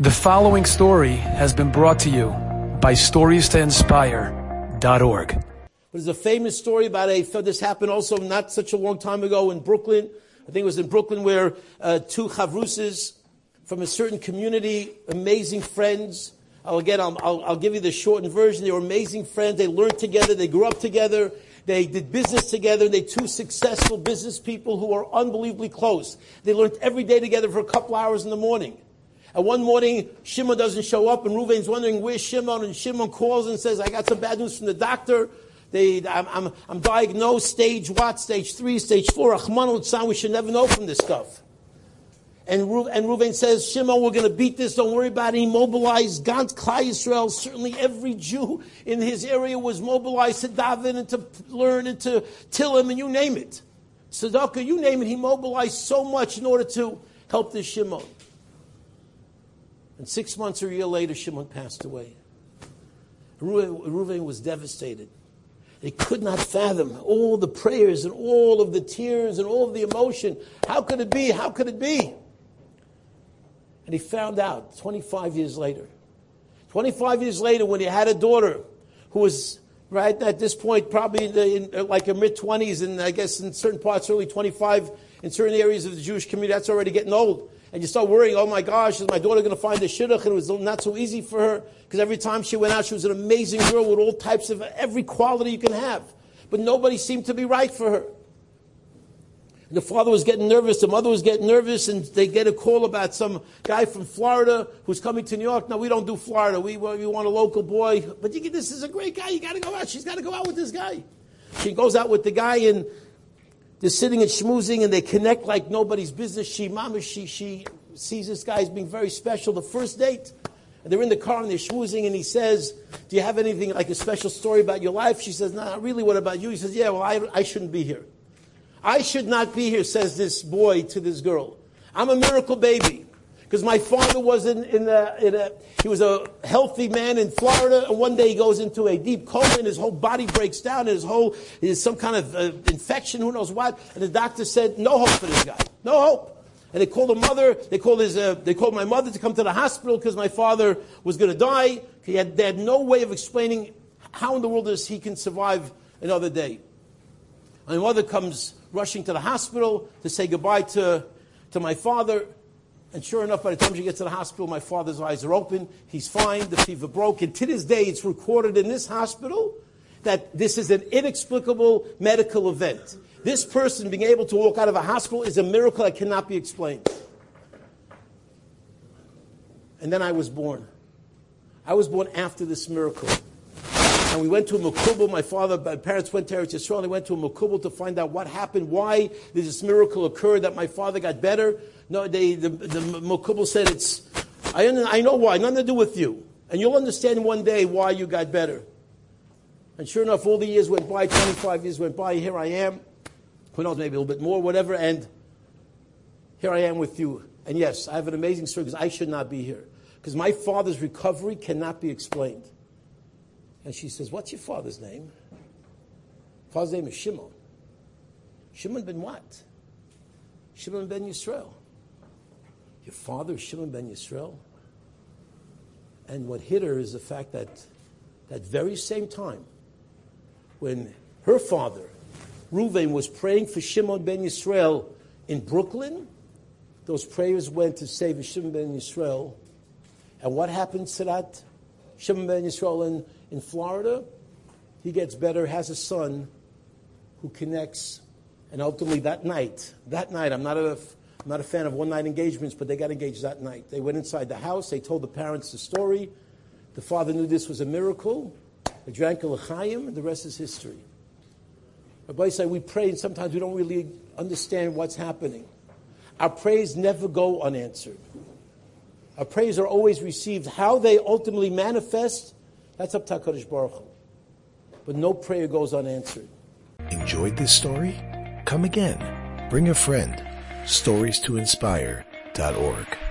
The following story has been brought to you by storiestoinspire.org. There's a famous story about this happened also not such a long time ago in Brooklyn. I think it was in Brooklyn where two chavrusas from a certain community, amazing friends. I'll give you the shortened version. They were amazing friends. They learned together. They grew up together. They did business together. They're two successful business people who are unbelievably close. They learned every day together for a couple hours in the morning. And one morning, Shimon doesn't show up, and Reuven's wondering, where's Shimon? And Shimon calls and says, I got some bad news from the doctor. I'm diagnosed stage what? Stage 3, stage 4. Achmanu Litzlan, we should never know from this stuff. And Reuven says, Shimon, we're going to beat this. Don't worry about it. He mobilized Gant K'ai Yisrael. Certainly every Jew in his area was mobilized to daven and to learn and to Tehillim and you name it. Tzedaka, you name it. He mobilized so much in order to help this Shimon. And 6 months or a year later, Shimon passed away. Reuven was devastated. They could not fathom all the prayers and all of the tears and all of the emotion. How could it be? How could it be? And he found out 25 years later. 25 years later, when he had a daughter who was right at this point probably in her mid-20s, and I guess in certain parts early 25, in certain areas of the Jewish community, that's already getting old. And you start worrying, oh my gosh, is my daughter going to find a shidduch? And it was not so easy for her, because every time she went out, she was an amazing girl with all types of every quality you can have. But nobody seemed to be right for her. And the father was getting nervous, the mother was getting nervous, and they get a call about some guy from Florida who's coming to New York. No, we don't do Florida. We want a local boy. But this is a great guy. You got to go out. She's got to go out with this guy. She goes out with the guy, and they're sitting and schmoozing, and they connect like nobody's business. She sees this guy as being very special. The first date, and they're in the car and they're schmoozing, and he says, "Do you have anything like a special story about your life?" She says, "No, not really. What about you?" He says, "Yeah, well, I shouldn't be here. I should not be here," says this boy to this girl. "I'm a miracle baby, because my father was he was a healthy man in Florida, and one day he goes into a deep coma, and his whole body breaks down, and there's some kind of infection, who knows what." And the doctor said, "No hope for this guy, no hope." And they called the mother. They called my mother to come to the hospital because my father was going to die. They had no way of explaining how in the world he can survive another day. And my mother comes rushing to the hospital to say goodbye to my father. And sure enough, by the time she gets to the hospital, my father's eyes are open. He's fine. The fever broke. And to this day, it's recorded in this hospital that this is an inexplicable medical event. This person being able to walk out of a hospital is a miracle that cannot be explained. And then I was born. I was born after this miracle. And we went to a Makubal. My parents went to Eretz Yisrael, and they went to a Makubal to find out what happened, why this miracle occurred, that my father got better. No, the Makubal said, I know why, nothing to do with you. And you'll understand one day why you got better. And sure enough, all the years went by, 25 years went by, here I am. Who knows, maybe a little bit more, whatever, and here I am with you. And yes, I have an amazing story, because I should not be here. Because my father's recovery cannot be explained. And she says, "What's your father's name?" Father's name is Shimon. Shimon ben what? Shimon ben Yisrael. Your father is Shimon ben Yisrael? And what hit her is the fact that that very same time when her father, Reuven, was praying for Shimon ben Yisrael in Brooklyn, those prayers went to save Shimon ben Yisrael. And what happened to that? Shimon ben Yisrael in Florida, he gets better, has a son who connects, and ultimately that night, I'm not a fan of one-night engagements, but they got engaged that night. They went inside the house, they told the parents the story, the father knew this was a miracle, they drank a l'chaim, and the rest is history. Rabbi said, we pray, and sometimes we don't really understand what's happening. Our prayers never go unanswered. Our prayers are always received. How they ultimately manifest, that's up to HaKadosh Baruch Hu. But no prayer goes unanswered. Enjoyed this story? Come again. Bring a friend. storiestoinspire.org